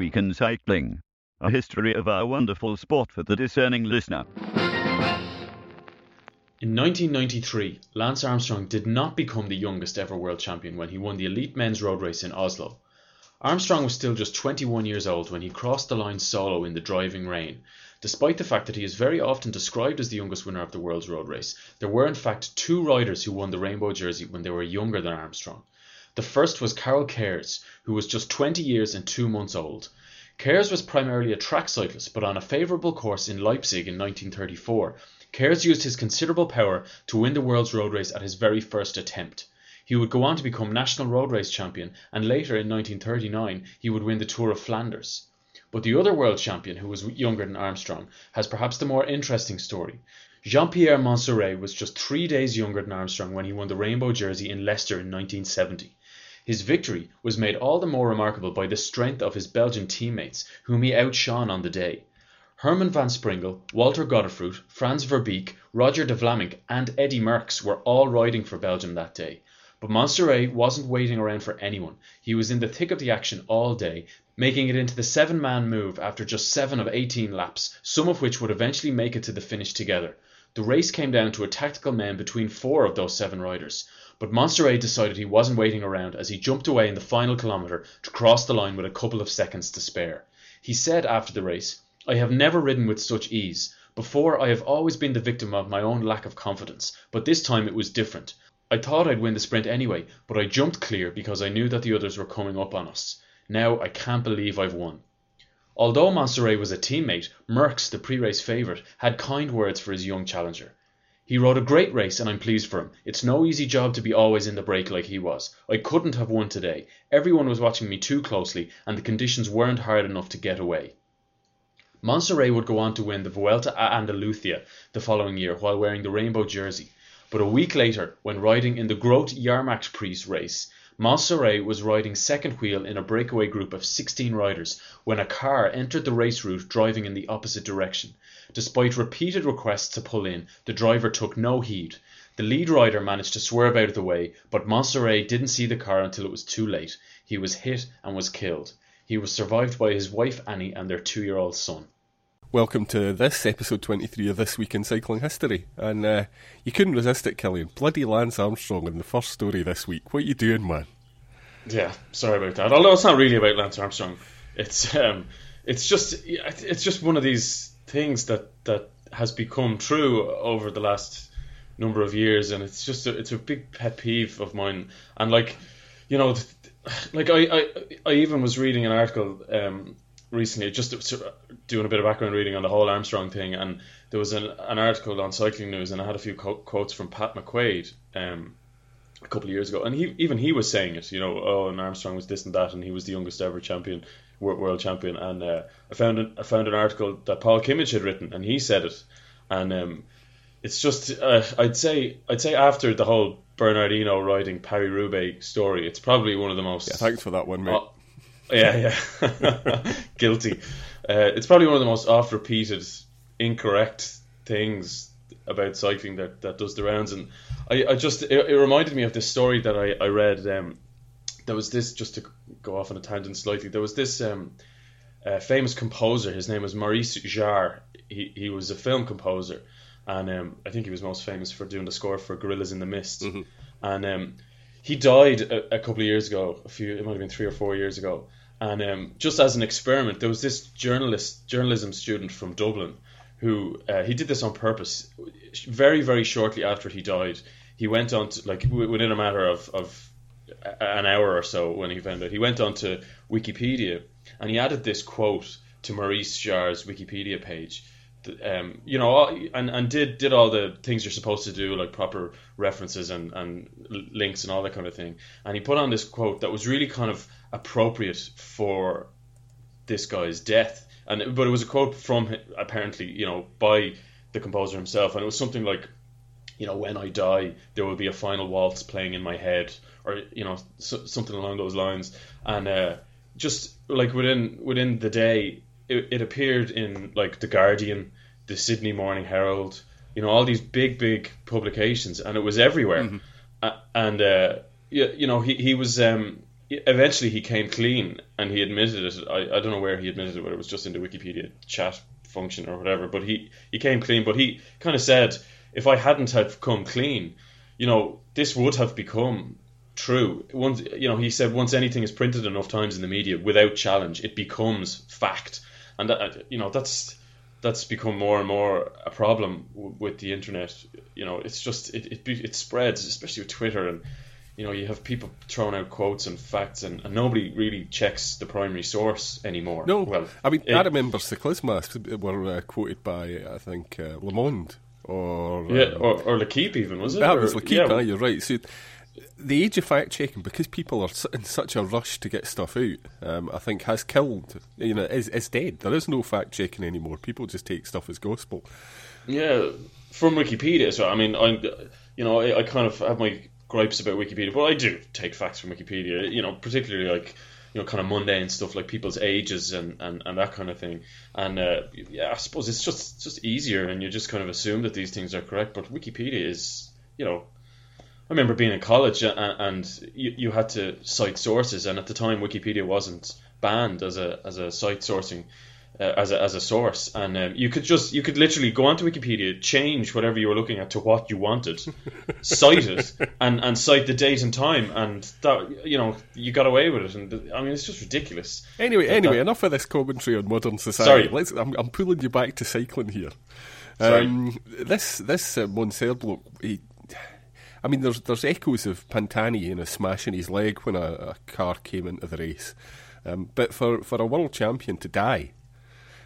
Week in Cycling, a history of our wonderful sport for the discerning listener. In 1993, Lance Armstrong did not become the youngest ever world champion when he won the elite men's road race in Oslo. Armstrong was still just 21 years old when he crossed the line solo in the driving rain. Despite the fact that he is very often described as the youngest winner of the world's road race, there were in fact two riders who won the rainbow jersey when they were younger than Armstrong. The first was Carol Cares, who was just 20 years and 2 months old. Cares was primarily a track cyclist, but on a favourable course in Leipzig in 1934, Cares used his considerable power to win the world's road race at his very first attempt. He would go on to become national road race champion, and later in 1939 he would win the Tour of Flanders. But the other world champion, who was younger than Armstrong, has perhaps the more interesting story. Jean-Pierre Monseré was just 3 days younger than Armstrong when he won the rainbow jersey in Leicester in 1970. His victory was made all the more remarkable by the strength of his Belgian teammates, whom he outshone on the day. Herman van Springel, Walter Godefroot, Frans Verbeek, Roger de Vlaminck and Eddy Merckx were all riding for Belgium that day. But Monseré wasn't waiting around for anyone. He was in the thick of the action all day, making it into the seven-man move after just 7 of 18 laps, some of which would eventually make it to the finish together. The race came down to a tactical man between 4 of those 7 riders. But Monseré decided he wasn't waiting around as he jumped away in the final kilometre to cross the line with a couple of seconds to spare. He said after the race, "I have never ridden with such ease. Before, I have always been the victim of my own lack of confidence, but this time it was different. I thought I'd win the sprint anyway, but I jumped clear because I knew that the others were coming up on us. Now I can't believe I've won." Although Monseré was a teammate, Merckx, the pre-race favourite, had kind words for his young challenger. "He rode a great race and I'm pleased for him. It's no easy job to be always in the break like he was. I couldn't have won today. Everyone was watching me too closely and the conditions weren't hard enough to get away." Monseré would go on to win the Vuelta a Andalucía the following year while wearing the rainbow jersey. But a week later, when riding in the Groot Jarmacpries race, Monseré was riding second wheel in a breakaway group of 16 riders when a car entered the race route driving in the opposite direction. Despite repeated requests to pull in, the driver took no heed. The lead rider managed to swerve out of the way, but Monseré didn't see the car until it was too late. He was hit and was killed. He was survived by his wife Annie and their 2-year-old son. Welcome to this, episode 23 of This Week in Cycling History. And you couldn't resist it, Cillian. Bloody Lance Armstrong in the first story this week. What are you doing, man? Yeah, sorry about that. Although it's not really about Lance Armstrong. It's just one of these things that has become true over the last number of years, and it's a big pet peeve of mine. And I even was reading an article recently, just doing a bit of background reading on the whole Armstrong thing, and there was an article on Cycling News, and I had a few quotes from Pat McQuaid a couple of years ago, and he was saying it, and Armstrong was this and that, and he was the youngest ever world champion, and I found an article that Paul Kimmage had written, and he said it, and it's just I'd say after the whole Bernardino riding Paris-Roubaix story, it's probably one of the most. Yeah, thanks for that one, mate. Yeah. Guilty. It's probably one of the most oft-repeated, incorrect things about cycling that does the rounds. And it reminded me of this story that I read. There was this, just to go off on a tangent slightly, there was this famous composer. His name was Maurice Jarre. He was a film composer. And I think he was most famous for doing the score for Gorillas in the Mist. Mm-hmm. And he died a couple of years ago, it might have been 3 or 4 years ago. And just as an experiment, there was this journalism student from Dublin who he did this on purpose. Very, very shortly after he died, he went on to, within a matter of an hour or so when he found out, he went on to Wikipedia and he added this quote to Maurice Jarre's Wikipedia page. And did all the things you're supposed to do, like proper references and links and all that kind of thing. And he put on this quote that was really kind of appropriate for this guy's death. But it was a quote from, apparently, by the composer himself. And it was something like, "When I die, there will be a final waltz playing in my head," or something along those lines. And just like within the day, it appeared in The Guardian, the Sydney Morning Herald, all these big publications, and it was everywhere. Mm-hmm. And he was eventually he came clean and he admitted it. I don't know where he admitted it, whether it was just in the Wikipedia chat function or whatever, but he came clean. But he kind of said, if I hadn't have come clean, you know, this would have become true. Once, you know, he said, once anything is printed enough times in the media without challenge, it becomes fact. And that, you know, that's become more and more a problem with the internet. You know, it's just it spreads, especially with Twitter, and you know, you have people throwing out quotes and facts, and nobody really checks the primary source anymore. No, well, I mean, I remember Cyclisme were quoted by, I think, Le Monde or L'Equipe even, was it? That was L'Equipe, yeah. You're right. So the age of fact-checking, because people are in such a rush to get stuff out, I think has killed, you know, is dead. There is no fact-checking anymore. People just take stuff as gospel. Yeah, from Wikipedia. So, I mean, I kind of have my gripes about Wikipedia, but I do take facts from Wikipedia, you know, particularly like, you know, kind of mundane stuff like people's ages and that kind of thing. And yeah, I suppose it's just easier, and you just kind of assume that these things are correct. But Wikipedia is, you know, I remember being in college and you had to cite sources, and at the time Wikipedia wasn't banned as a site sourcing as a source, and you could literally go onto Wikipedia, change whatever you were looking at to what you wanted, cite it, and cite the date and time, and that, you know, you got away with it. And I mean, it's just ridiculous. Anyway, enough of this commentary on modern society. Sorry, I'm pulling you back to cycling here. This Monseré bloke, I mean, there's echoes of Pantani, you know, smashing his leg when a car came into the race. But for a world champion to die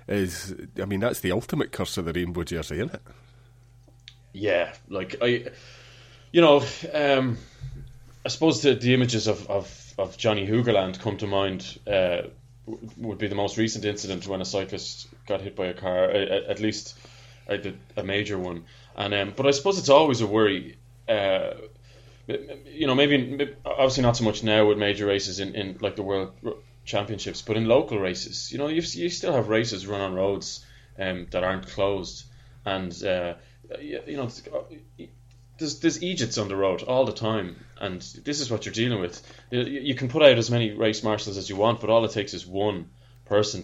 is, I mean, that's the ultimate curse of the rainbow jersey, isn't it? Yeah, like, I suppose the images of Johnny Hoogerland come to mind. Would be the most recent incident when a cyclist got hit by a car, at least a major one. And but I suppose it's always a worry. You know, maybe obviously not so much now with major races in like the World Championships, but in local races, you know, you still have races run on roads that aren't closed, and you know, there's eejits on the road all the time, and this is what you're dealing with. You can put out as many race marshals as you want, but all it takes is one person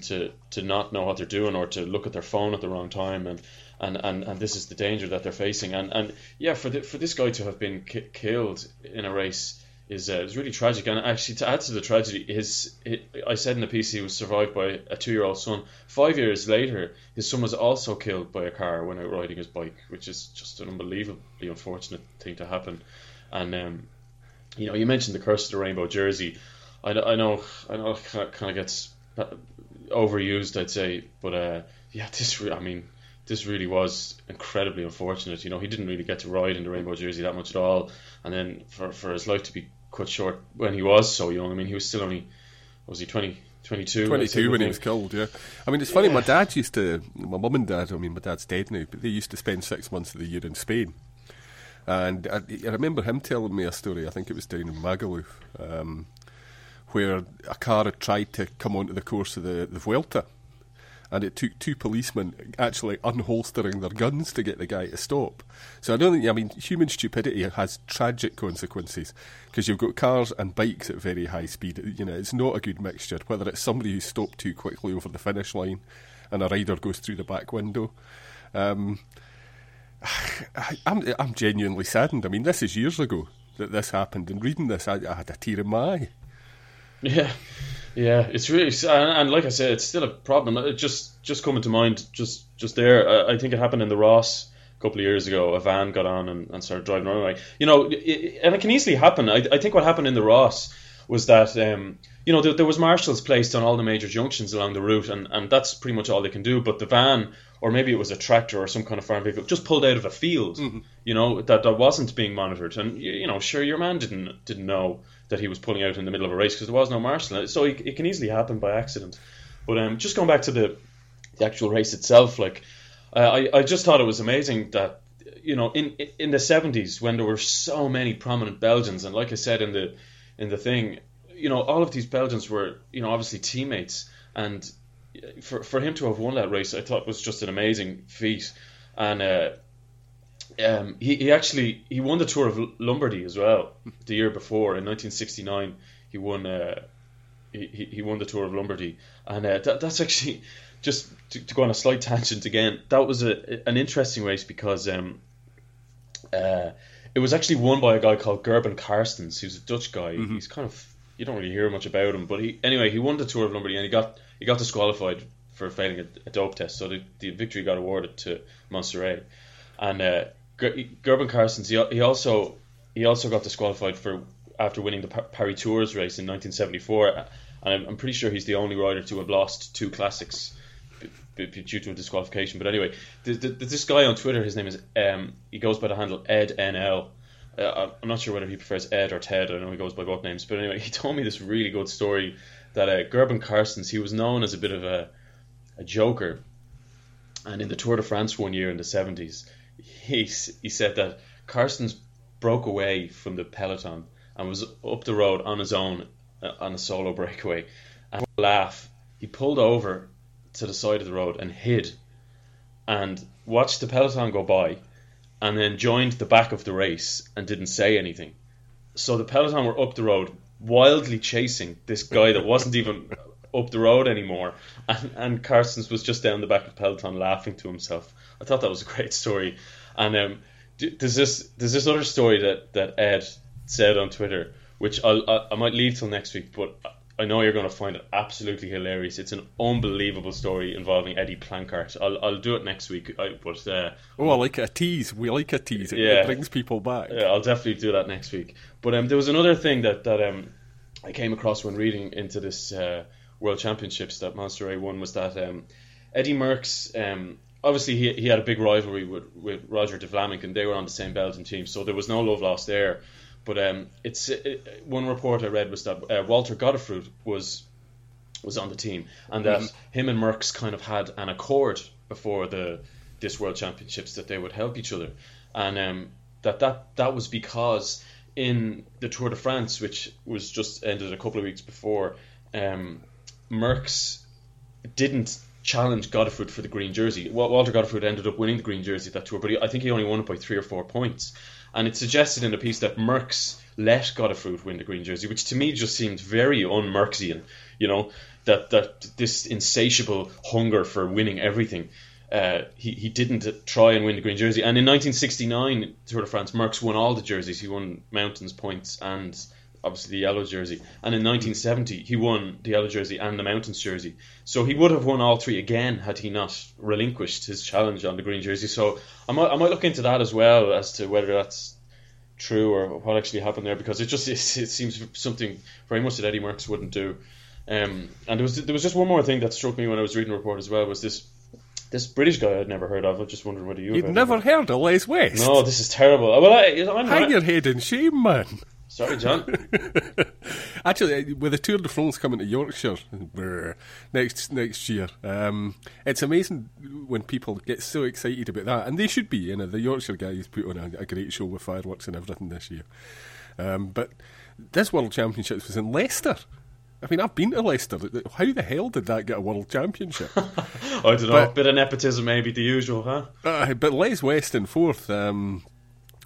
to not know what they're doing, or to look at their phone at the wrong time, and this is the danger that they're facing. And yeah, for this guy to have been killed in a race is really tragic. And actually, to add to the tragedy, I said in the piece he was survived by a 2-year-old son. 5 years later, his son was also killed by a car when out riding his bike, which is just an unbelievably unfortunate thing to happen. And you know, you mentioned the curse of the rainbow jersey. I know, it kind of gets overused, I'd say, but yeah, this really was incredibly unfortunate. You know, he didn't really get to ride in the rainbow jersey that much at all, and then for his life to be cut short when he was so young. I mean, he was still only, was he 22 when he was killed? Yeah, I mean, it's funny. My mum and dad, I mean, my dad's dead now, but they used to spend 6 months of the year in Spain, and I remember him telling me a story. I think it was down in Magaluf, where a car had tried to come onto the course of the Vuelta, and it took two policemen actually unholstering their guns to get the guy to stop. So human stupidity has tragic consequences, because you've got cars and bikes at very high speed. You know, it's not a good mixture, whether it's somebody who stopped too quickly over the finish line and a rider goes through the back window. I'm genuinely saddened. I mean, this is years ago that this happened, and reading this, I had a tear in my eye. Yeah, it's really, and like I said, it's still a problem. It just coming to mind, just there, I think it happened in the Ross a couple of years ago. A van got on and started driving around. Like, you know, and it can easily happen. I think what happened in the Ross was that, you know, there was marshals placed on all the major junctions along the route, and that's pretty much all they can do. But the van, or maybe it was a tractor or some kind of farm vehicle, just pulled out of a field, you know, that wasn't being monitored. And, you know, sure, your man didn't know that he was pulling out in the middle of a race because there was no marshal. So it can easily happen by accident. But just going back to the actual race itself, like, I just thought it was amazing that, you know, in the 70s, when there were so many prominent Belgians, and like I said in the thing, you know, all of these Belgians were, you know, obviously teammates, and for him to have won that race, I thought was just an amazing feat. And he won the Tour of Lombardy as well the year before in 1969. he won he won the Tour of Lombardy, and that's actually just to go on a slight tangent again. That was an interesting race because it was actually won by a guy called Gerben Karstens, who's a Dutch guy. Mm-hmm. He's kind of, you don't really hear much about him, but he won the Tour of Lombardy, and he got disqualified for failing a dope test. So the victory got awarded to Monseré, and Gerben Karstens he also got disqualified for after winning the Paris Tours race in 1974, and I'm pretty sure he's the only rider to have lost two classics due to a disqualification. But anyway, this guy on Twitter, his name is he goes by the handle EdNL. I'm not sure whether he prefers Ed or Ted. I know he goes by both names. But anyway, he told me this really good story that Gerben Karstens, he was known as a bit of a joker. And in the Tour de France one year in the 70s, he said that Karstens broke away from the peloton and was up the road on his own on a solo breakaway. And for a laugh, he pulled over to the side of the road and hid and watched the peloton go by, and then joined the back of the race and didn't say anything. So the peloton were up the road, wildly chasing this guy that wasn't even up the road anymore, and Karstens was just down the back of the peloton laughing to himself. I thought that was a great story. And there's this other story that Ed said on Twitter, which I might leave till next week, but I know you're going to find it absolutely hilarious. It's an unbelievable story involving Eddie Plancart. I'll do it next week. I like a tease. We like a tease. It brings people back. Yeah, I'll definitely do that next week. But there was another thing that I came across when reading into this World Championships that Monseré won, was that Eddy Merckx, obviously he had a big rivalry with Roger de Vlaminck, and they were on the same Belgian team, so there was no love lost there. But one report I read was that Walter Godefroot was on the team, and that him and Merckx kind of had an accord before this World Championships that they would help each other, and that was because in the Tour de France, which was just ended a couple of weeks before, Merckx didn't challenge Godefroot for the green jersey. Walter Godefroot ended up winning the green jersey that tour, but I think he only won it by 3 or 4 points. And it suggested in the piece that Merckx let Godefroot win the green jersey, which to me just seemed very un-Merckxian, you know, that this insatiable hunger for winning everything. He didn't try and win the green jersey. And in 1969, Tour de France, Merckx won all the jerseys. He won mountains, points, and obviously the yellow jersey. And in 1970, he won the yellow jersey and the mountains jersey. So he would have won all three again had he not relinquished his challenge on the green jersey. So I might look into that as well, as to whether that's true or what actually happened there, because it seems something very much that Eddy Merckx wouldn't do. And there was just one more thing that struck me when I was reading the report as well, was this British guy I'd never heard of. I just wondered whether you'd never heard of Les West. No, this is terrible. Well, hang your head in shame, man. Sorry, John. Actually, with the Tour de France coming to Yorkshire next year, it's amazing when people get so excited about that, and they should be. You know, the Yorkshire guys put on a great show with fireworks and everything this year. But this World Championships was in Leicester. I mean, I've been to Leicester. How the hell did that get a World Championship? I don't know. Bit of nepotism, maybe the usual, huh? But Les West in fourth.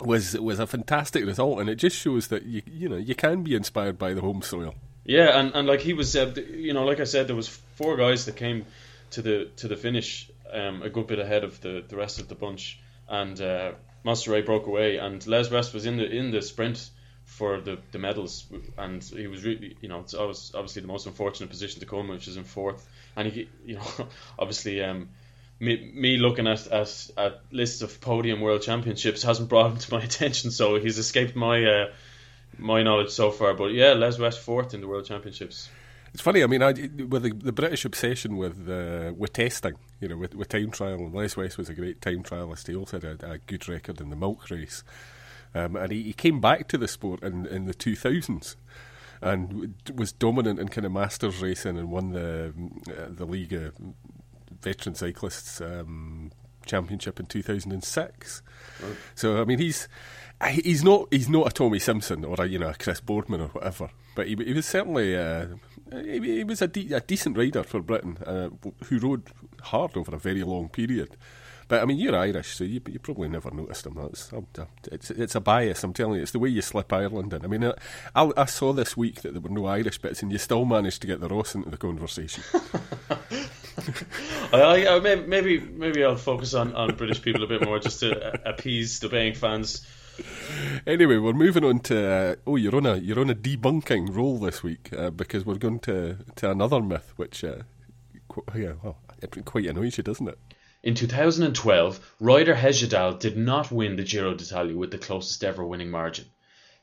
Was a fantastic result, and it just shows that you can be inspired by the home soil. Yeah, and like he was, like I said, there was four guys that came to the finish, a good bit ahead of the rest of the bunch, and Monseré broke away, and Les West was in the sprint for the medals, and he was really, it's obviously the most unfortunate position to come, which is in fourth, and he, obviously. Me looking at lists of podium World Championships hasn't brought him to my attention, so he's escaped my knowledge so far. But yeah, Les West fourth in the World Championships. It's funny. I mean, with the British obsession with testing, with time trial, and Les West was a great time trialist. He also had a good record in the milk race, and he came back to the sport in the 2000s. And was dominant in kind of masters racing, and won the league. Veteran Cyclists Championship in 2006. Right. So I mean, he's not a Tommy Simpson or a Chris Boardman or whatever, but he was certainly he was a decent rider for Britain, who rode hard over a very long period. But I mean, you're Irish, so you probably never noticed him. It's a bias, I'm telling you. It's the way you slip Ireland in. I mean, I saw this week that there were no Irish bits, and you still managed to get the Ross into the conversation. Maybe I'll focus on British people a bit more just to appease debating fans. Anyway, we're moving on to you're on a debunking roll this week because we're going to another myth, which it quite annoys you, doesn't it? In 2012, Ryder Hesjedal did not win the Giro d'Italia with the closest ever winning margin.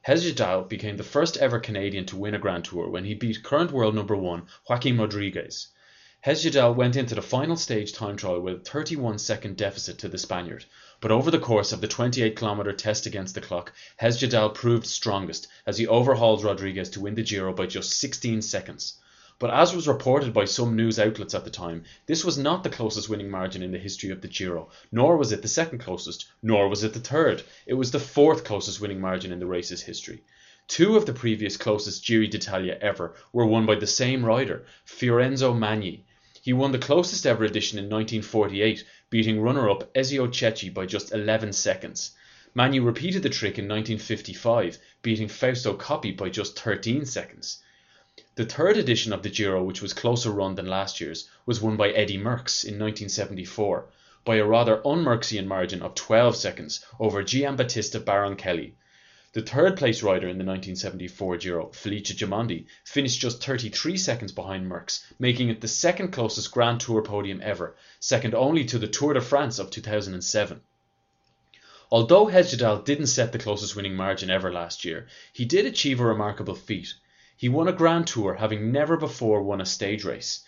Hesjedal became the first ever Canadian to win a Grand Tour when he beat current world number one Joaquim Rodriguez. Hesjedal went into the final stage time trial with a 31-second deficit to the Spaniard, but over the course of the 28-kilometre test against the clock, Hesjedal proved strongest as he overhauled Rodriguez to win the Giro by just 16 seconds. But as was reported by some news outlets at the time, this was not the closest winning margin in the history of the Giro, nor was it the second closest, nor was it the third. It was the fourth closest winning margin in the race's history. Two of the previous closest Giro d'Italia ever were won by the same rider, Fiorenzo Magni. He won the closest ever edition in 1948, beating runner-up Ezio Cecchi by just 11 seconds. Magni repeated the trick in 1955, beating Fausto Coppi by just 13 seconds. The third edition of the Giro, which was closer run than last year's, was won by Eddy Merckx in 1974, by a rather un-Merckxian margin of 12 seconds over Giambattista Baronchelli. The third-place rider in the 1974 Giro, Felice Gimondi, finished just 33 seconds behind Merckx, making it the second closest Grand Tour podium ever, second only to the Tour de France of 2007. Although Hesjedal didn't set the closest winning margin ever last year, he did achieve a remarkable feat. He won a Grand Tour, having never before won a stage race.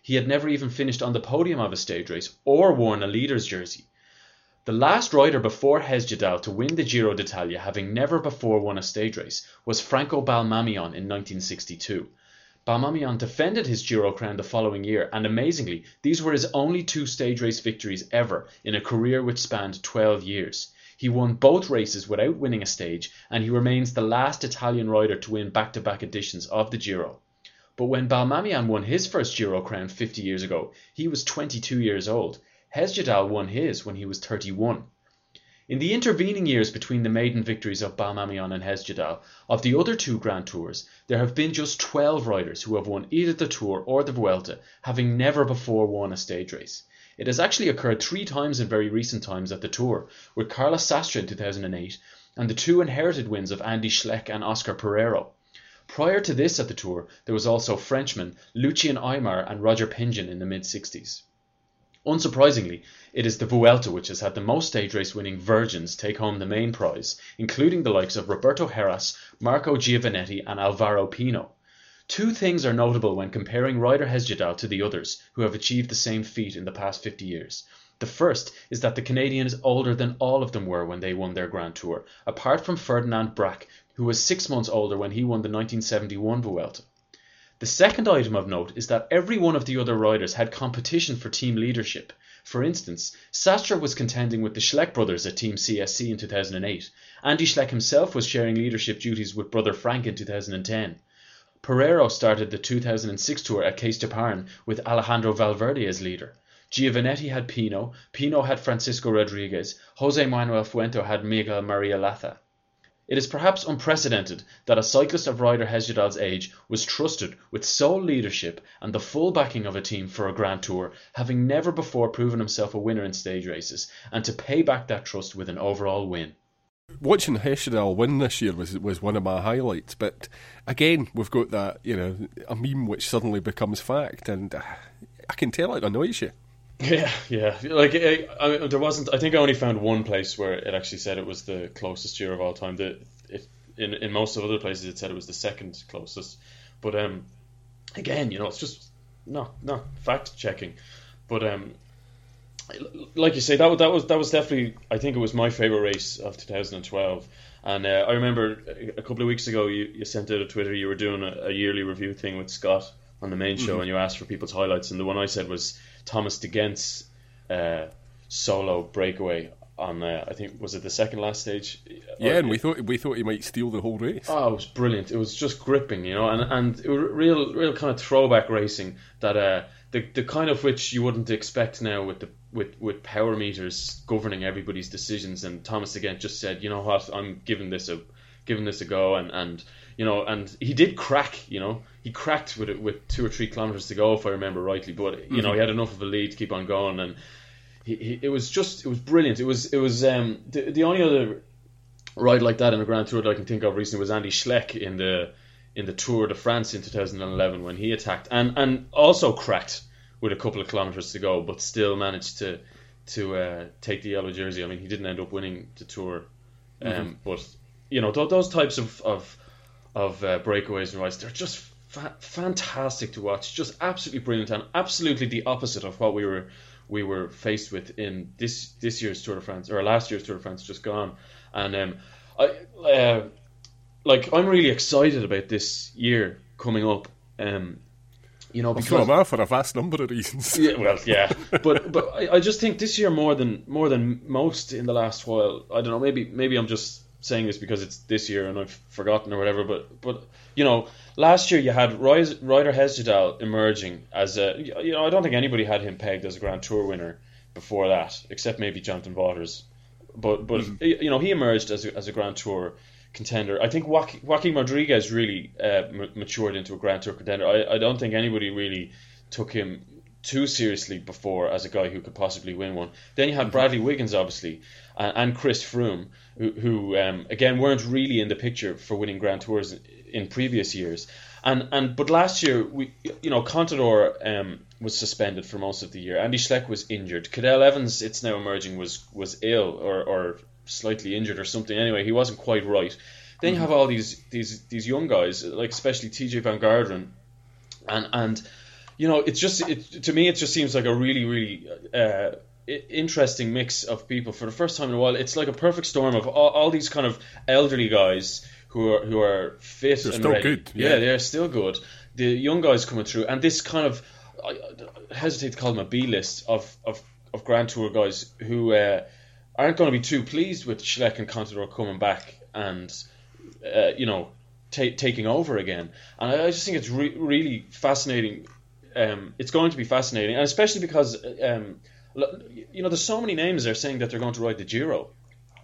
He had never even finished on the podium of a stage race or worn a leader's jersey. The last rider before Hesjedal to win the Giro d'Italia, having never before won a stage race, was Franco Balmamion in 1962. Balmamion defended his Giro crown the following year, and amazingly, these were his only two stage race victories ever in a career which spanned 12 years. He won both races without winning a stage, and he remains the last Italian rider to win back-to-back editions of the Giro. But when Balmamion won his first Giro crown 50 years ago, he was 22 years old. Hesjedal won his when he was 31. In the intervening years between the maiden victories of Balmamion and Hesjedal, of the other two Grand Tours, there have been just 12 riders who have won either the Tour or the Vuelta, having never before won a stage race. It has actually occurred three times in very recent times at the Tour, with Carlos Sastre in 2008 and the two inherited wins of Andy Schleck and Oscar Pereiro. Prior to this at the Tour, there was also Frenchmen Lucien Aymar and Roger Pingin in the mid-60s. Unsurprisingly, it is the Vuelta which has had the most stage race winning virgins take home the main prize, including the likes of Roberto Heras, Marco Giovanetti and Alvaro Pino. Two things are notable when comparing Ryder Hesjedal to the others who have achieved the same feat in the past 50 years. The first is that the Canadian is older than all of them were when they won their Grand Tour, apart from Ferdinand Brac, who was 6 months older when he won the 1971 Vuelta. The second item of note is that every one of the other riders had competition for team leadership. For instance, Sastre was contending with the Schleck brothers at Team CSC in 2008. Andy Schleck himself was sharing leadership duties with brother Frank in 2010. Pereiro started the 2006 Tour at Castellón with Alejandro Valverde as leader. Giovanetti had Pino, Pino had Francisco Rodriguez, Jose Manuel Fuento had Miguel Maria Laza. It is perhaps unprecedented that a cyclist of Ryder Hesjedal's age was trusted with sole leadership and the full backing of a team for a Grand Tour, having never before proven himself a winner in stage races, and to pay back that trust with an overall win. Watching Hesjedal win this year was one of my highlights, but again, we've got that, a meme which suddenly becomes fact, and I can tell it annoys you. Yeah. I think I only found one place where it actually said it was the closest Giro of all time. In most of other places, it said it was the second closest. But again, it's just not fact checking. But like you say, that was definitely, I think it was my favorite race of 2012. And I remember a couple of weeks ago, you sent out a Twitter. You were doing a yearly review thing with Scott on the main show, and you asked for people's highlights, and the one I said was Thomas De Gendt's solo breakaway on I think, was it the second last stage? Yeah, and we thought he might steal the whole race. Oh, it was brilliant! It was just gripping, and it was real kind of throwback racing that the kind of which you wouldn't expect now with the with power meters governing everybody's decisions. And Thomas again just said, you know what, I'm giving this a go, and you know, and he did crack, you know, he cracked with it with 2 or 3 kilometers to go, if I remember rightly, but you know, he had enough of a lead to keep on going, and it was brilliant. It was the only other ride like that in a Grand Tour that I can think of recently was Andy Schleck in the Tour de France in 2011, when he attacked and also cracked with a couple of kilometers to go, but still managed to take the yellow jersey. I mean, he didn't end up winning the Tour, but you know, those types of breakaways and rides, they're just fantastic to watch, just absolutely brilliant, and absolutely the opposite of what we were faced with in this year's Tour de France, or last year's Tour de France just gone. And I'm really excited about this year coming up. You know, because I'm out for a vast number of reasons. Yeah, well, yeah, but I just think this year more than most in the last while. I don't know. Maybe I'm just saying this because it's this year and I've forgotten or whatever. But you know, last year you had Ryder Hesjedal emerging as I don't think anybody had him pegged as a Grand Tour winner before that, except maybe Jonathan Vaughters. But you know, he emerged as a Grand Tour contender. I think Joaquim Rodriguez really matured into a Grand Tour contender. I don't think anybody really took him too seriously before as a guy who could possibly win one. Then you had Bradley Wiggins, obviously, and Chris Froome, who again weren't really in the picture for winning Grand Tours in previous years. But last year Contador was suspended for most of the year. Andy Schleck was injured. Cadel Evans, it's now emerging, was ill or slightly injured or something. Anyway, he wasn't quite right. Then you have all these young guys, like especially TJ Van Garderen, and you know, to me it just seems like a really, really interesting mix of people for the first time in a while. It's like a perfect storm of all these kind of elderly guys who are fit. They're and still ready. Good. Yeah. They're still good. The young guys coming through, and this kind of, I hesitate to call them a B-list of Grand Tour guys who aren't going to be too pleased with Schleck and Contador coming back and taking over again. And I just think it's really fascinating. It's going to be fascinating, and especially because you know, there's so many names they're saying that they're going to ride the Giro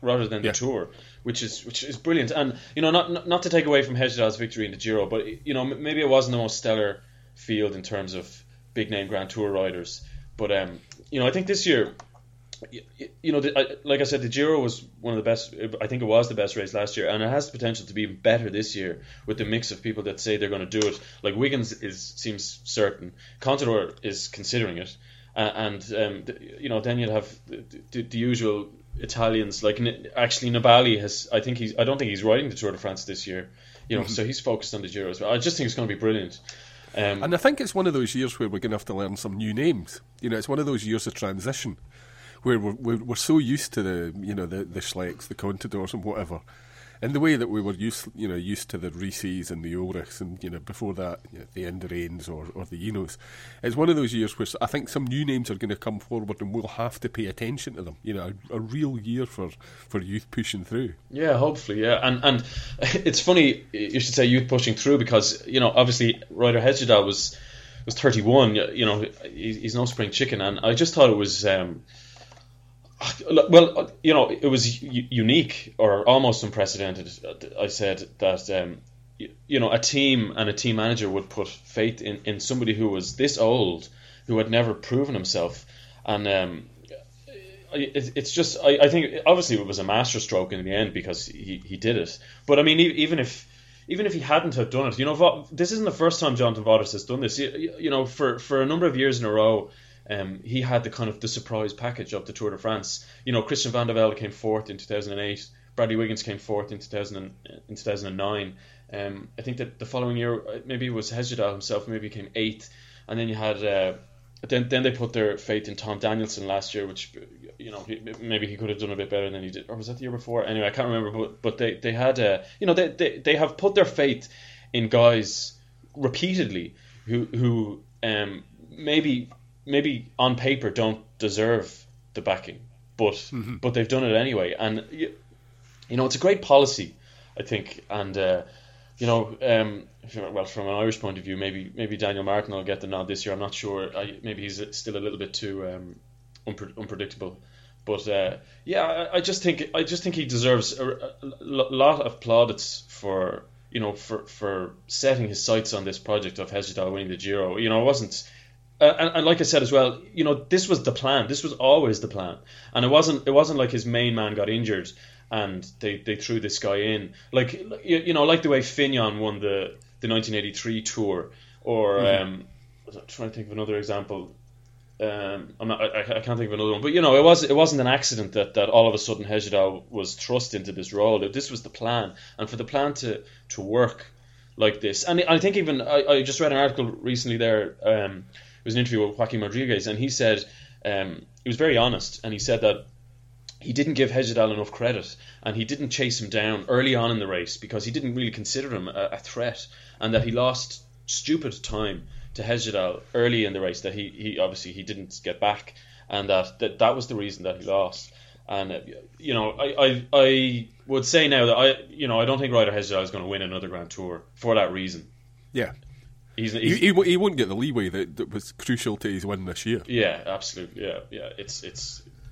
rather than the Tour, which is brilliant. And you know, not to take away from Hesjedal's victory in the Giro, but you know, maybe it wasn't the most stellar field in terms of big name Grand Tour riders. But you know, I think this year, you know, like I said, the Giro was one of the best. I think it was the best race last year, and it has the potential to be better this year with the mix of people that say they're going to do it. Like Wiggins seems certain. Contador is considering it, you know, then you'll have the usual Italians. Like actually, Nibali has. I don't think he's riding the Tour de France this year. You know, so he's focused on the Giro as well. I just think it's going to be brilliant. And I think it's one of those years where we're going to have to learn some new names. You know, it's one of those years of transition, where we're so used to the Schlecks, the Contadors and whatever, and the way that we were used to the Rises and the Ulrichs and before that the Indurains or the Enos. It's one of those years where I think some new names are going to come forward and we'll have to pay attention to them. You know, a real year for youth pushing through. Yeah, hopefully, yeah. And it's funny you should say youth pushing through, because you know, obviously Ryder Hesjedal was 31. You know, he's no spring chicken, and I just thought it was. Well, you know, it was unique or almost unprecedented. I said that, you know, a team and a team manager would put faith in somebody who was this old, who had never proven himself. And it's just, I think, obviously it was a masterstroke in the end because he did it. But I mean, even if he hadn't have done it, you know, this isn't the first time Jonathan Vaughters has done this. You know, for a number of years in a row, he had the kind of the surprise package of the Tour de France. You know, Christian Van der Velde came fourth in 2008. Bradley Wiggins came fourth in 2009. I think that the following year, maybe it was Hesjedal himself. Maybe he came eighth. And then you had then they put their faith in Tom Danielson last year, which you know, maybe he could have done a bit better than he did, or was that the year before? Anyway, I can't remember. But they had you know, they have put their faith in guys repeatedly who maybe on paper don't deserve the backing, but they've done it anyway. And you know, it's a great policy, I think. And you know, well, from an Irish point of view, maybe Daniel Martin will get the nod this year. I'm not sure. Maybe he's still a little bit too unpredictable. But I just think he deserves a lot of plaudits for setting his sights on this project of Hesjedal winning the Giro. You know, it wasn't. And like I said as well, you know, this was the plan. This was always the plan, and it wasn't like his main man got injured and they threw this guy in. Like like the way Fignon won the 1983 Tour, or I'm trying to think of another example. I can't think of another one. But you know, it wasn't an accident that all of a sudden Hesjedal was thrust into this role. This was the plan, and for the plan to work like this, and I think even I just read an article recently there. It was an interview with Joaquim Rodriguez, and he said he was very honest, and he said that he didn't give Hesjedal enough credit, and he didn't chase him down early on in the race because he didn't really consider him a threat, and that he lost stupid time to Hesjedal early in the race that he obviously he didn't get back, and that was the reason that he lost. And I would say now that I don't think Ryder Hesjedal is going to win another Grand Tour for that reason. Yeah. He won't get the leeway that was crucial to his win this year. Yeah, absolutely. Yeah.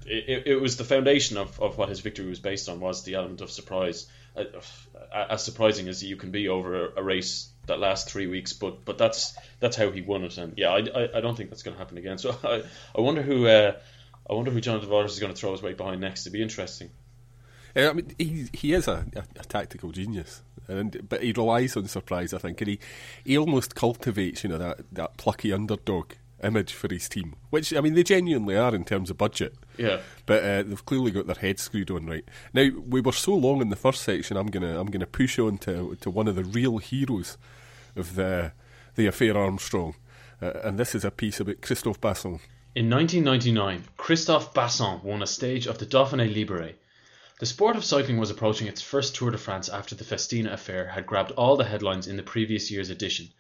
It was the foundation of what his victory was based on, was the element of surprise. As surprising as you can be over a race that lasts 3 weeks, but that's how he won it. And yeah, I don't think that's going to happen again. So I wonder who Jonathan Vaughters is going to throw his weight behind next. It'd be interesting. I mean, he is a tactical genius, but he relies on surprise, I think, and he almost cultivates, that plucky underdog image for his team, which, I mean, they genuinely are in terms of budget. Yeah. But they've clearly got their heads screwed on right. Now, we were so long in the first section, I'm gonna push on to one of the real heroes of the affair Armstrong, and this is a piece about Christophe Bassons. In 1999, Christophe Bassons won a stage of the Dauphiné Libéré. The sport of cycling was approaching its first Tour de France after the Festina affair had grabbed all the headlines in the previous year's edition.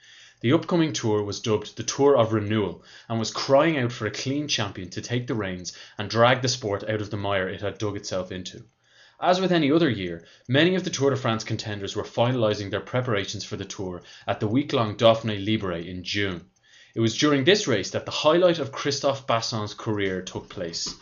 The upcoming tour was dubbed the Tour of Renewal and was crying out for a clean champion to take the reins and drag the sport out of the mire it had dug itself into. As with any other year, many of the Tour de France contenders were finalising their preparations for the tour at the week-long Dauphiné Libéré in June. It was during this race that the highlight of Christophe Bassons' career took place.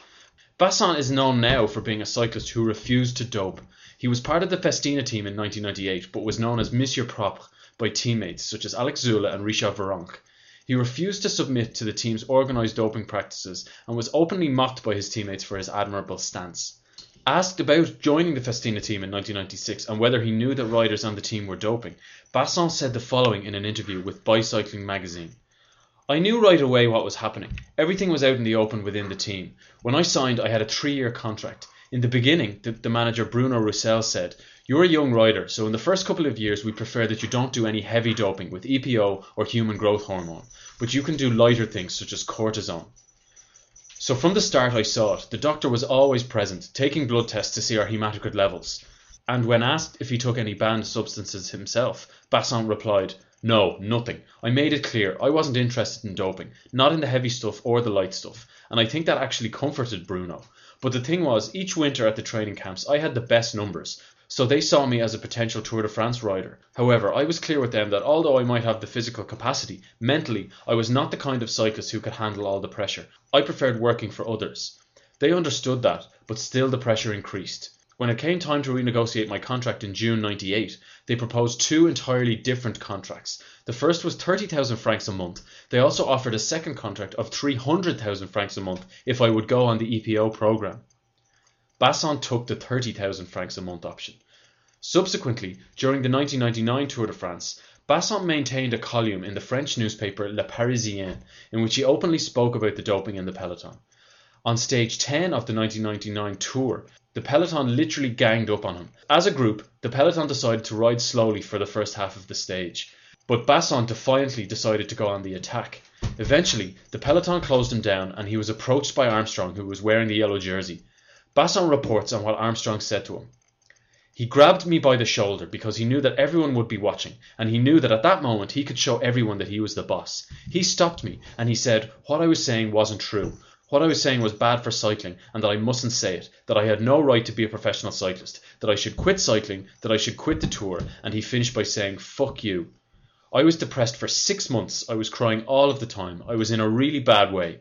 Bassons is known now for being a cyclist who refused to dope. He was part of the Festina team in 1998, but was known as Monsieur Propre by teammates such as Alex Zülle and Richard Virenque. He refused to submit to the team's organised doping practices and was openly mocked by his teammates for his admirable stance. Asked about joining the Festina team in 1996 and whether he knew that riders on the team were doping, Bassons said the following in an interview with Bicycling magazine. I knew right away what was happening. Everything was out in the open within the team. When I signed, I had a 3-year contract. In the beginning, the manager Bruno Roussel said, you're a young rider, so in the first couple of years, we prefer that you don't do any heavy doping with EPO or human growth hormone, but you can do lighter things such as cortisone. So from the start, I saw it. The doctor was always present, taking blood tests to see our hematocrit levels. And when asked if he took any banned substances himself, Bassons replied, no, nothing. I made it clear I wasn't interested in doping, not in the heavy stuff or the light stuff, and I think that actually comforted Bruno. But the thing was, each winter at the training camps I had the best numbers, so they saw me as a potential Tour de France rider. However, I was clear with them that although I might have the physical capacity, mentally I was not the kind of cyclist who could handle all the pressure. I preferred working for others. They understood that, but still the pressure increased. When it came time to renegotiate my contract in June 98, they proposed 2 entirely different contracts. The first was 30,000 francs a month. They also offered a second contract of 300,000 francs a month if I would go on the EPO program. Bassons took the 30,000 francs a month option. Subsequently, during the 1999 Tour de France, Bassons maintained a column in the French newspaper Le Parisien, in which he openly spoke about the doping in the peloton. On stage 10 of the 1999 Tour, the peloton literally ganged up on him. As a group, the peloton decided to ride slowly for the first half of the stage, but Bassons defiantly decided to go on the attack. Eventually, the peloton closed him down and he was approached by Armstrong, who was wearing the yellow jersey. Bassons reports on what Armstrong said to him. He grabbed me by the shoulder because he knew that everyone would be watching, and he knew that at that moment he could show everyone that he was the boss. He stopped me and he said, what I was saying wasn't true. What I was saying was bad for cycling and that I mustn't say it, that I had no right to be a professional cyclist, that I should quit cycling, that I should quit the tour, and he finished by saying, fuck you. I was depressed for 6 months. I was crying all of the time. I was in a really bad way.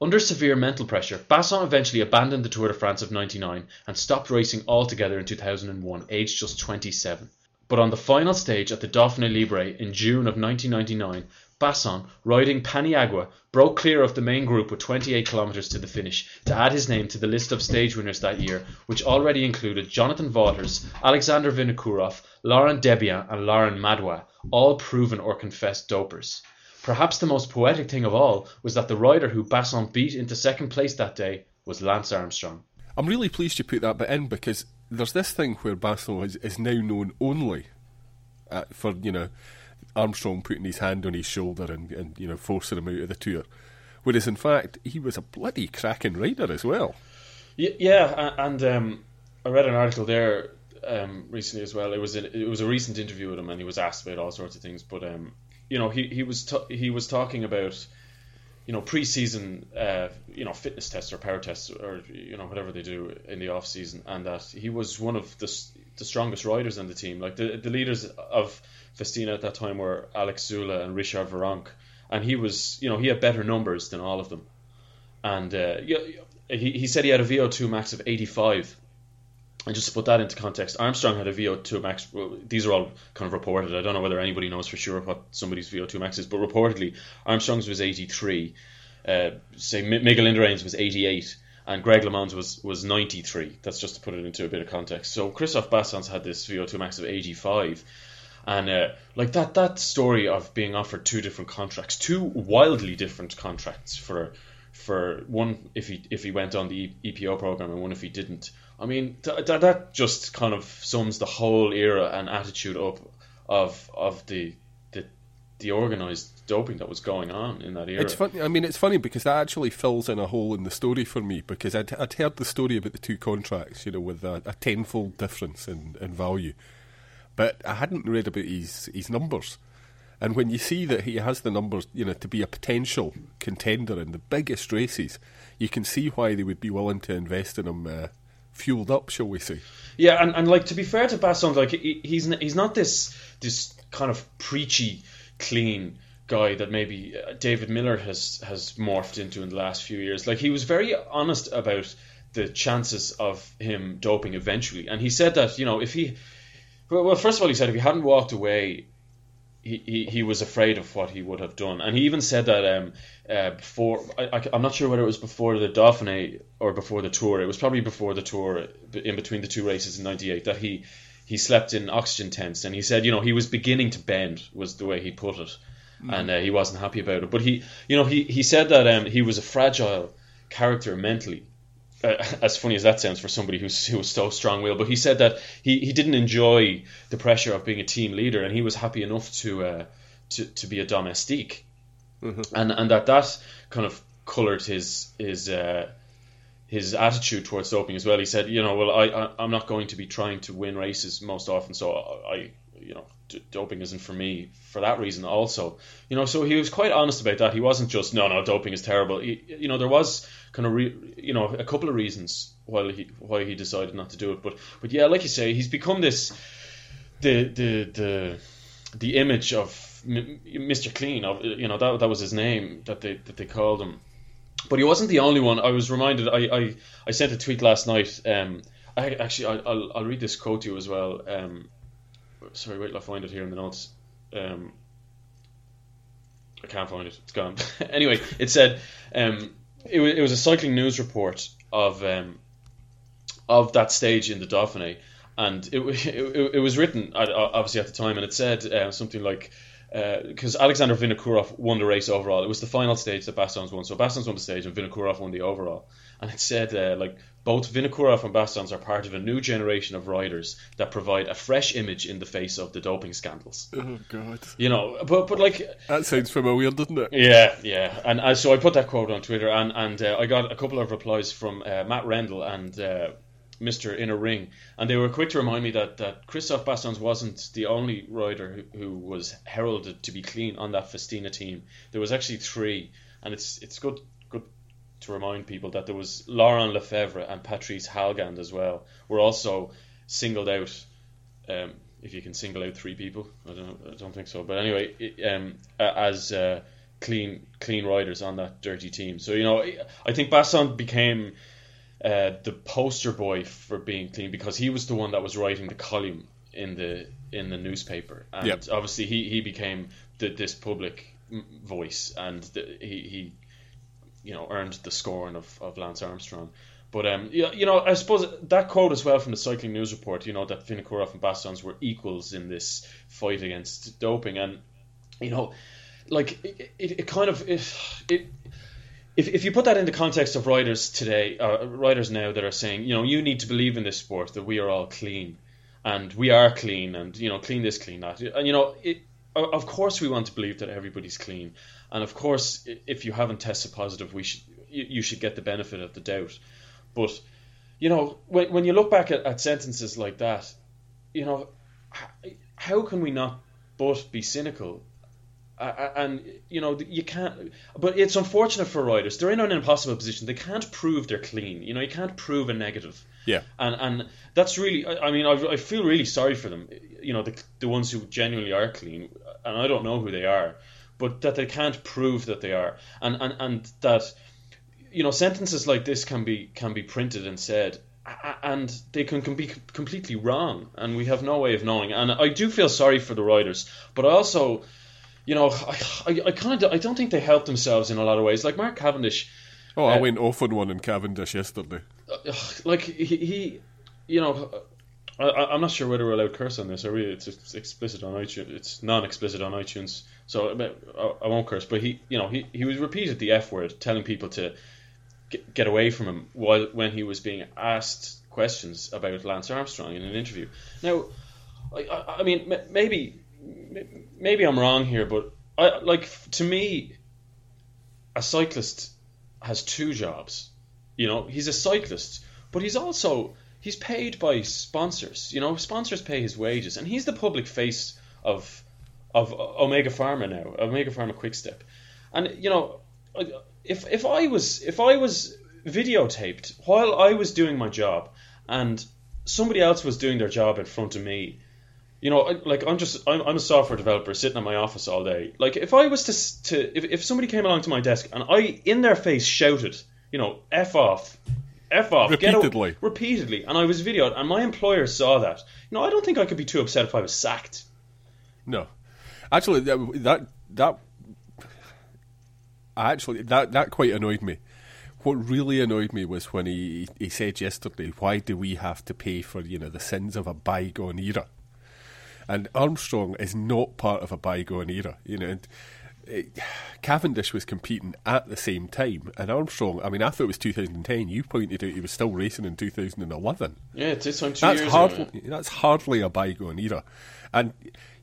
Under severe mental pressure, Bassons eventually abandoned the Tour de France of '99 and stopped racing altogether in 2001, aged just 27. But on the final stage at the Dauphiné Libre in June of 1999, Bassons, riding Paniagua, broke clear of the main group with 28 kilometres to the finish to add his name to the list of stage winners that year, which already included Jonathan Vaughters, Alexander Vinokurov, Laurent Debian and Laurent Madois, all proven or confessed dopers. Perhaps the most poetic thing of all was that the rider who Bassons beat into second place that day was Lance Armstrong. I'm really pleased you put that bit in, because there's this thing where Bassons is now known only for, you know, Armstrong putting his hand on his shoulder and, you know, forcing him out of the Tour. Whereas, in fact, he was a bloody cracking rider as well. Yeah, and I read an article there recently as well. It was a recent interview with him, and he was asked about all sorts of things, but... you know, he was talking about, you know, pre-season, you know, fitness tests or power tests or, you know, whatever they do in the off-season, and that he was one of the strongest riders on the team. Like, the leaders of Festina at that time were Alex Zülle and Richard Virenque, and he was, you know, he had better numbers than all of them. And he said he had a VO2 max of 85. And just to put that into context, Armstrong had a VO2 max, well, these are all kind of reported, I don't know whether anybody knows for sure what somebody's VO2 max is, but reportedly Armstrong's was 83, say Miguel Indurain's was 88, and Greg LeMond's was 93, that's just to put it into a bit of context. So Christophe Bassons had this VO2 max of 85, and like that story of being offered two wildly different contracts for one if he went on the EPO program and one if he didn't. I mean, that just kind of sums the whole era and attitude up of the organised doping that was going on in that era. It's funny. I mean, it's funny because that actually fills in a hole in the story for me, because I'd heard the story about the two contracts, you know, with a tenfold difference in value, but I hadn't read about his numbers. And when you see that he has the numbers, you know, to be a potential contender in the biggest races, you can see why they would be willing to invest in him fueled up, shall we say. Yeah, and like, to be fair to Bassons, like, he's not this kind of preachy, clean guy that maybe David Miller has morphed into in the last few years. Like, he was very honest about the chances of him doping eventually. And he said that, you know, first of all, he said if he hadn't walked away... He was afraid of what he would have done, and he even said that before I'm not sure whether it was before the Dauphiné or before the Tour. It was probably before the Tour, in between the two races in '98, that he slept in oxygen tents, and he said, you know, he was beginning to bend, was the way he put it, and he wasn't happy about it. But he said that he was a fragile character mentally. As funny as that sounds for somebody who was so strong-willed, but he said that he didn't enjoy the pressure of being a team leader, and he was happy enough to be a domestique, and that kind of coloured his attitude towards doping as well. He said, you know, well, I'm not going to be trying to win races most often, so I you know, doping isn't for me for that reason also. You know, so he was quite honest about that. He wasn't just, no, doping is terrible. He, you know, there was kind of, a couple of reasons why he decided not to do it. But yeah, like you say, he's become this, the image of Mr. Clean, of, you know, that was his name that they called him. But he wasn't the only one. I was reminded, I sent a tweet last night. I'll read this quote to you as well. Sorry, wait till I find it here in the notes. I can't find it. It's gone. Anyway, it said it was a Cycling News report of that stage in the Dauphiné, and it was written obviously at the time, and it said something like, because Alexander Vinokurov won the race overall. It was the final stage that Bassons won. So Bassons won the stage and Vinokurov won the overall. And it said, both Vinokurov and Bassons are part of a new generation of riders that provide a fresh image in the face of the doping scandals. Oh, God. You know, but like... That sounds familiar, doesn't it? Yeah. And so I put that quote on Twitter, and I got a couple of replies from Matt Rendell and... Mr. Inner Ring, and they were quick to remind me that Christophe Bassons wasn't the only rider who was heralded to be clean on that Festina team. There was actually three, and it's good to remind people that there was Laurent Lefebvre and Patrice Halgand as well, were also singled out. If you can single out three people, I don't think so. But anyway, as clean riders on that dirty team. So, you know, I think Bassons became the poster boy for being clean because he was the one that was writing the column in the newspaper, and obviously he became this public voice, and he you know, earned the scorn of Lance Armstrong. But you know, I suppose that quote as well from the Cycling News report, you know, that Vinokurov and Bassons were equals in this fight against doping, and you know, like it kind of if you put that in the context of riders today, riders now that are saying, you know, you need to believe in this sport, that we are all clean, and we are clean, and you know, clean this, clean that, and you know, of course we want to believe that everybody's clean, and of course if you haven't tested positive, you should get the benefit of the doubt. But, you know, when you look back at sentences like that, you know, how can we not but be cynical? And, you know, you can't... But it's unfortunate for riders. They're in an impossible position. They can't prove they're clean. You know, you can't prove a negative. Yeah. And that's really... I mean, I feel really sorry for them, you know, the ones who genuinely are clean. And I don't know who they are. But that they can't prove that they are. And that... You know, sentences like this can be printed and said, and they can be completely wrong, and we have no way of knowing. And I do feel sorry for the riders, but I also, you know, I don't think they help themselves in a lot of ways. Like Mark Cavendish. Oh, I went off on one in Cavendish yesterday. Like he you know, I'm not sure whether we're allowed to curse on this. I really, it's explicit on iTunes. It's non-explicit on iTunes, so I won't curse. But he, you know, he was repeated the F word, telling people to get away from him when he was being asked questions about Lance Armstrong in an interview. Now, I mean, maybe I'm wrong here, but to me, a cyclist has two jobs. You know, he's a cyclist, but he's paid by sponsors. You know, sponsors pay his wages, and he's the public face of Omega Pharma now, Omega Pharma Quick Step. And you know, if I was videotaped while I was doing my job and somebody else was doing their job in front of me, you know, I'm a software developer sitting in my office all day. Like if I was if somebody came along to my desk and I in their face shouted, you know, F off repeatedly, and I was videoed, and my employer saw that, you know, I don't think I could be too upset if I was sacked. No, actually, that quite annoyed me. What really annoyed me was when he said yesterday, "Why do we have to pay for, you know, the sins of a bygone era?" And Armstrong is not part of a bygone era, you know. And Cavendish was competing at the same time, and Armstrong, I mean, I thought it was 2010. You pointed out he was still racing in 2011. Yeah, it's this time 2 years ago. That's hardly a bygone era. And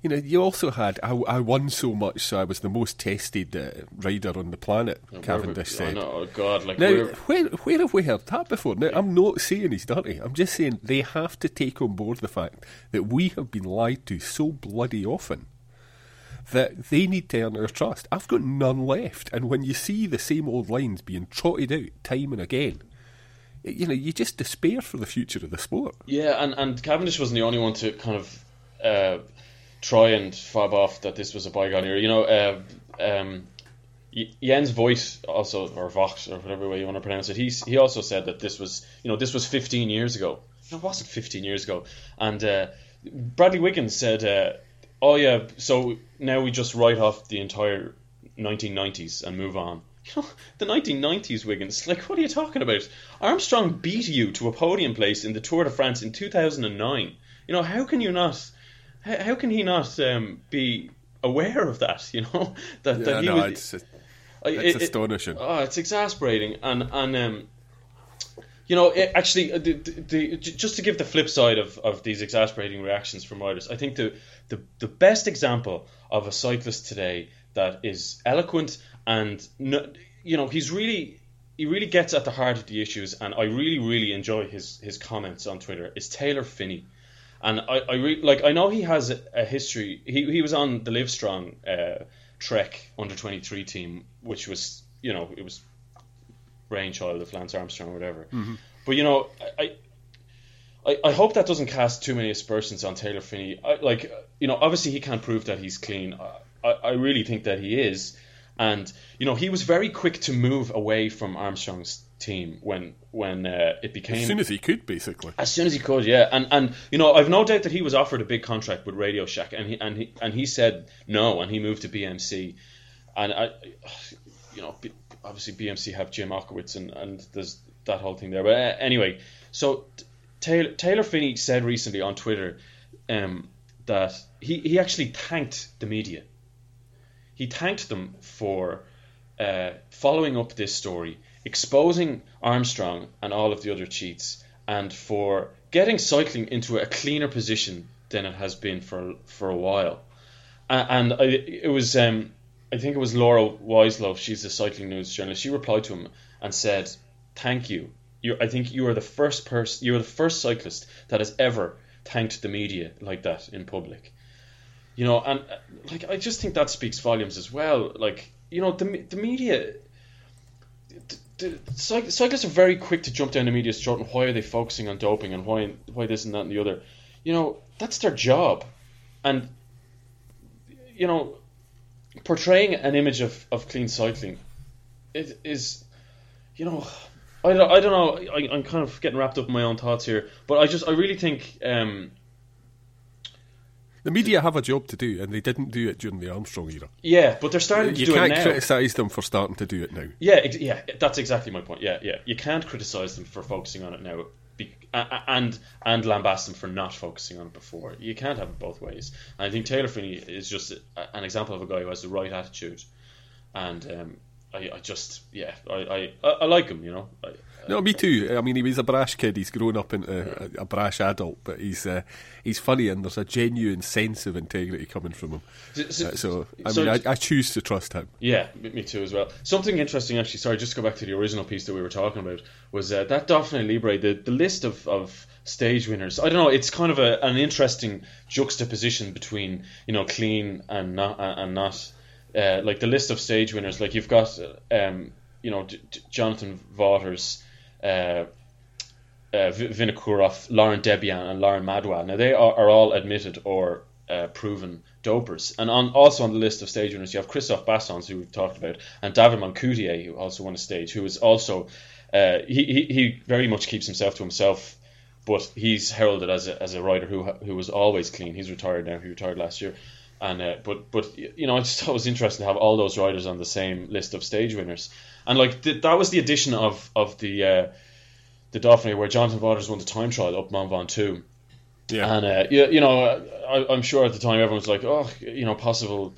you know, you also had I won so much, so I was the most tested rider on the planet. And Cavendish said, now, where have we heard that before? Now, yeah. I'm not saying he's dirty. I'm just saying they have to take on board the fact that we have been lied to so bloody often that they need to earn our trust. I've got none left. And when you see the same old lines being trotted out time and again, you know, you just despair for the future of the sport. Yeah, and Cavendish wasn't the only one to kind of try and fob off that this was a bygone era. You know, Jens Voigt also, or Vox, or whatever way you want to pronounce it, he also said that this was, you know, this was 15 years ago. No, it wasn't 15 years ago. And Bradley Wiggins said... oh yeah, so now we just write off the entire 1990s and move on. You know, the 1990s, Wiggins, like what are you talking about? Armstrong beat you to a podium place in the Tour de France in 2009. You know, how can he not be aware of that, you know? It's astonishing. It's exasperating. And you know, actually, just to give the flip side of these exasperating reactions from riders, I think the best example of a cyclist today that is eloquent and, you know, he really gets at the heart of the issues, and I really enjoy his comments on Twitter, is Taylor Phinney. And I know he has a history. He was on the Livestrong Trek under-23 team, which was, you know, it was... brainchild of Lance Armstrong or whatever. Mm-hmm. But, you know, I hope that doesn't cast too many aspersions on Taylor Phinney. Like, you know, obviously he can't prove that he's clean. I really think that he is. And, you know, he was very quick to move away from Armstrong's team when it became... As soon as he could, basically. As soon as he could, yeah. And you know, I've no doubt that he was offered a big contract with Radio Shack, and he said no, and he moved to BMC. And, you know, obviously BMC have Jim Ockiewicz, and there's that whole thing there. But anyway, so Taylor Phinney said recently on Twitter that he actually thanked the media. He thanked them for following up this story, exposing Armstrong and all of the other cheats, and for getting cycling into a cleaner position than it has been for a while. I think it was Laura Wiselow, she's a Cycling News journalist. She replied to him and said, "Thank you. I think you are the first person. You are the first cyclist that has ever thanked the media like that in public." You know, and like I just think that speaks volumes as well. Like, you know, the media, cyclists are very quick to jump down the media's throat. And why are they focusing on doping? And why this and that and the other? You know, that's their job, and you know, portraying an image of clean cycling, it is, you know, I don't know. I'm kind of getting wrapped up in my own thoughts here, but I really think. The media have a job to do, and they didn't do it during the Armstrong era. Yeah, but they're starting to do it now. You can't criticise them for starting to do it now. Yeah, yeah, that's exactly my point. Yeah, yeah. You can't criticise them for focusing on it now and lambast them for not focusing on it before. You can't have it both ways. And I think Taylor Phinney is just an example of a guy who has the right attitude. And I like him, you know. No, me too. I mean, he was a brash kid. He's grown up into a brash adult, but he's funny, and there's a genuine sense of integrity coming from him. I choose to trust him. Yeah, me too as well. Something interesting, actually. Sorry, just to go back to the original piece that we were talking about was that Dauphiné Libre, the list of stage winners. I don't know. It's kind of an interesting juxtaposition between, you know, clean and not. Like the list of stage winners. Like you've got, you know, Jonathan Vaughters, Vinokurov, Laurent Debian and Lauren Madoua. Now they are all admitted or proven dopers, and also on the list of stage winners you have Christophe Bassons, who we've talked about, and David Moncoutié, who also won a stage, who is also he very much keeps himself to himself, but he's heralded as a rider who was always clean. He's retired now. He retired last year, and but you know, I just thought it was interesting to have all those riders on the same list of stage winners, and like that was the addition of the Dauphiné, where Jonathan Vaughters won the time trial up Mont Ventoux. Yeah. And you know, I'm sure at the time everyone was like, oh, you know, possible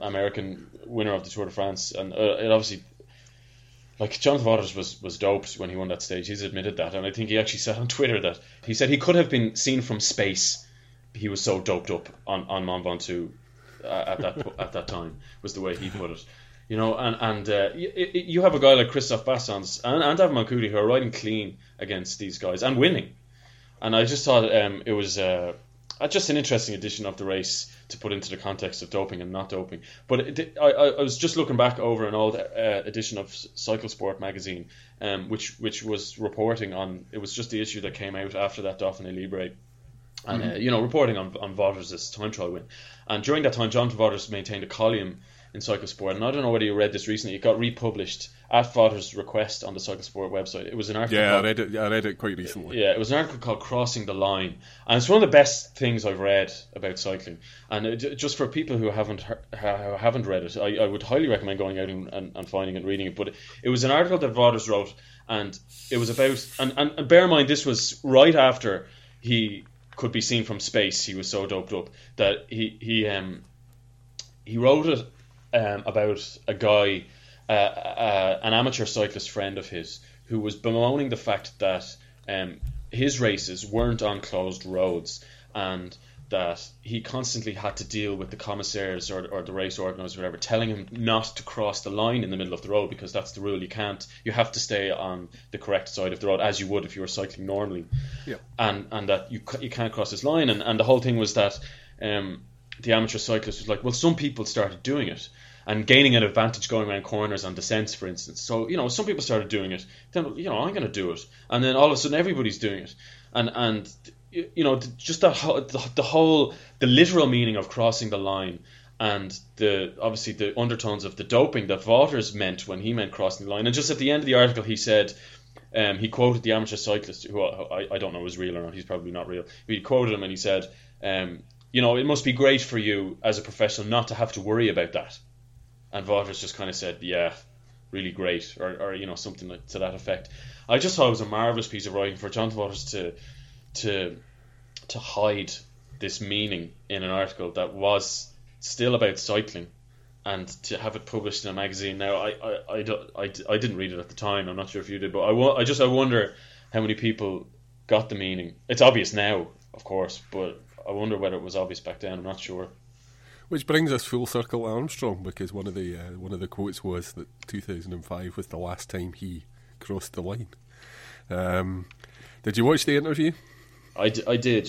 American winner of the Tour de France, and it obviously, like, Jonathan Vaughters was doped when he won that stage. He's admitted that, and I think he actually said on Twitter that he said he could have been seen from space. He was so doped up on Mont Ventoux at that time, was the way he put it. You know, you have a guy like Christophe Bassons and David Moncoutié who are riding clean against these guys and winning. And I just thought it was just an interesting addition of the race to put into the context of doping and not doping. But I was just looking back over an old edition of Cycle Sport magazine, which was reporting on, it was just the issue that came out after that Dauphiné Libre, and you know, reporting on Vaughters' time trial win. And during that time, Jonathan Vaughters maintained a column in Cycle Sport, and I don't know whether you read this recently. It got republished at Vaughters' request on the Cycle Sport website. It was an article. Yeah, I read it quite recently. Yeah, it was an article called "Crossing the Line," and it's one of the best things I've read about cycling. And just for people who haven't read it, I would highly recommend going out and finding and reading it. But it was an article that Vaughters wrote, and it was about. And bear in mind, this was right after he could be seen from space. He was so doped up that he wrote it. About a guy, an amateur cyclist friend of his, who was bemoaning the fact that his races weren't on closed roads, and that he constantly had to deal with the commissaires or the race organisers, whatever, telling him not to cross the line in the middle of the road, because that's the rule. You have to stay on the correct side of the road, as you would if you were cycling normally. Yeah. And that you can't cross this line. And the whole thing was that the amateur cyclist was like, well, some people started doing it and gaining an advantage going around corners on descents, for instance. So, you know, some people started doing it. Then, you know, I'm going to do it. And then all of a sudden everybody's doing it. And you know, just that the literal meaning of crossing the line and the obviously the undertones of the doping that Vaughters meant when he meant crossing the line. And just at the end of the article, he said, he quoted the amateur cyclist, who I don't know is real or not, he's probably not real. He quoted him and he said, you know, it must be great for you as a professional not to have to worry about that. And Vaughters just kind of said, yeah, really great, or you know, something like, to that effect. I just thought it was a marvellous piece of writing for Jonathan Vaughters to hide this meaning in an article that was still about cycling, and to have it published in a magazine. Now, I didn't read it at the time. I'm not sure if you did, but I wonder how many people got the meaning. It's obvious now, of course, but I wonder whether it was obvious back then. I'm not sure. Which brings us full circle to Armstrong, because one of the quotes was that 2005 was the last time he crossed the line. Did you watch the interview? I did.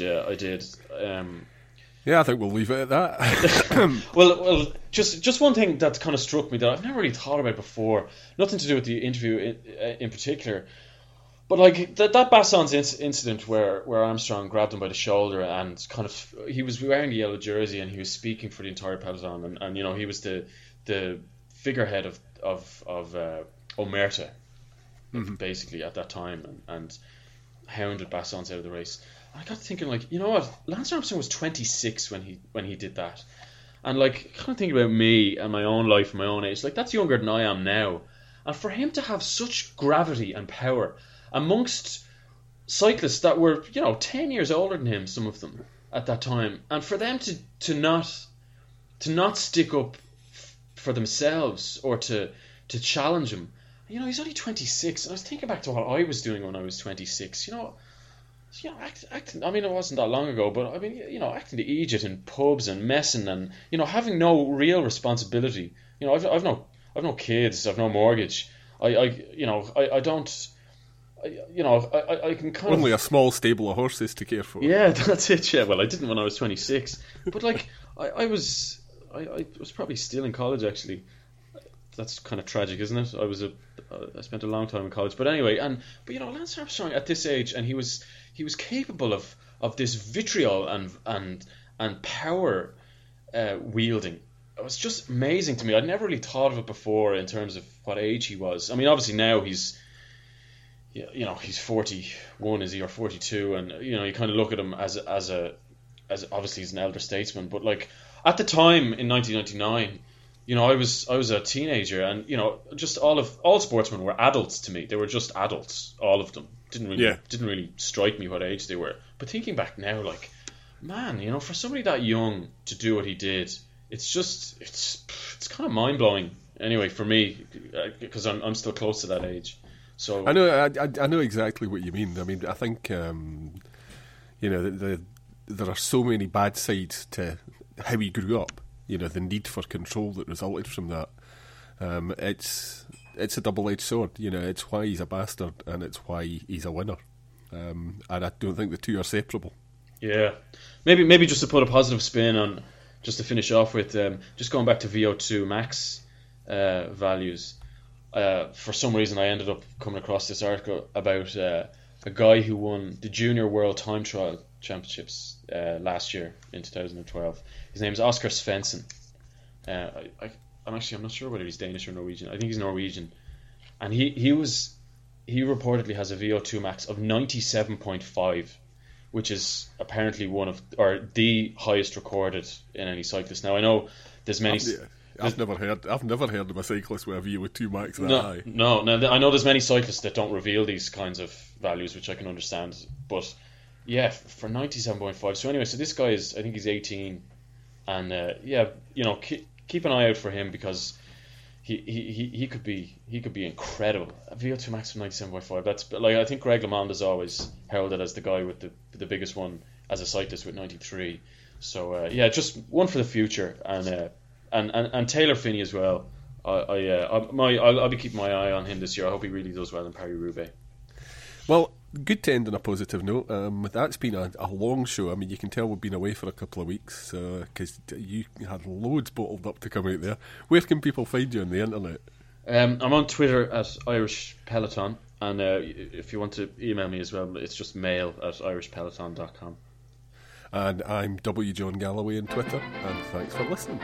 Yeah, I think we'll leave it at that. well, just one thing that kind of struck me that I've never really thought about before. Nothing to do with the interview in particular, but like that Bassons incident where Armstrong grabbed him by the shoulder and kind of, he was wearing a yellow jersey and he was speaking for the entire peloton, and you know, he was the figurehead of Omerta, mm-hmm. basically at that time, and hounded Bassons out of the race. I got thinking, like, you know what? Lance Armstrong was 26 when he did that, and like, kind of thinking about me and my own life, and my own age. Like, that's younger than I am now, and for him to have such gravity and power amongst cyclists that were, you know, 10 years older than him, some of them at that time, and for them to not stick up for themselves or to challenge him. You know, he's only 26, and I was thinking back to what I was doing when I was 26. You know. You know, acting, I mean, it wasn't that long ago, but I mean, you know, acting to Egypt in pubs and messing, and you know, having no real responsibility. You know, I've no kids, I've no mortgage. I can kind of only a small stable of horses to care for. Yeah, that's it. Yeah, well, I didn't when I was 26, but like, I was probably still in college actually. That's kind of tragic, isn't it? I spent a long time in college, but anyway, but you know, Lance Armstrong at this age, and he was capable of this vitriol and power wielding. It was just amazing to me. I'd never really thought of it before in terms of what age he was. I mean, obviously now he's 41, is he, or 42, and you know, you kind of look at him as obviously he's an elder statesman, but like at the time in 1999. You know, I was a teenager, and you know, just all sportsmen were adults to me. They were just adults, all of them. Didn't really strike me what age they were. But thinking back now, like, man, you know, for somebody that young to do what he did, it's kind of mind blowing. Anyway, for me, because I'm still close to that age. So I know exactly what you mean. I mean, I think you know, there are so many bad sides to how he grew up. You know, the need for control that resulted from that. It's a double-edged sword. You know, it's why he's a bastard and it's why he's a winner. And I don't think the two are separable. Yeah. Maybe just to put a positive spin on, just to finish off with, just going back to VO2 max values. For some reason, I ended up coming across this article about a guy who won the Junior World Time Trial Championships last year in 2012. His name's Oscar Svensson. I'm not sure whether he's Danish or Norwegian. I think he's Norwegian, and he reportedly has a VO2 max of 97.5, which is apparently the highest recorded in any cyclist. Now I know there's many. I've never heard of a cyclist with a VO2 max that high. No. I know there's many cyclists that don't reveal these kinds of values, which I can understand, but yeah, for 97.5. So anyway, so this guy is, I think he's 18. And yeah, you know, keep an eye out for him, because he could be incredible. VO2 max of 97.5. That's, like, I think Greg LeMond is always heralded as the guy with the biggest one as a cyclist with 93. So yeah, just one for the future, and Taylor Phinney as well. I'll be keeping my eye on him this year. I hope he really does well in Paris-Roubaix. Well, good to end on a positive note. That's been a long show. I mean, you can tell we've been away for a couple of weeks, because you had loads bottled up to come out there. Where can people find you on the internet? I'm on Twitter at Irish Peloton, and if you want to email me as well, it's just mail@irishpeloton.com. And I'm W. John Galloway on Twitter, and thanks for listening.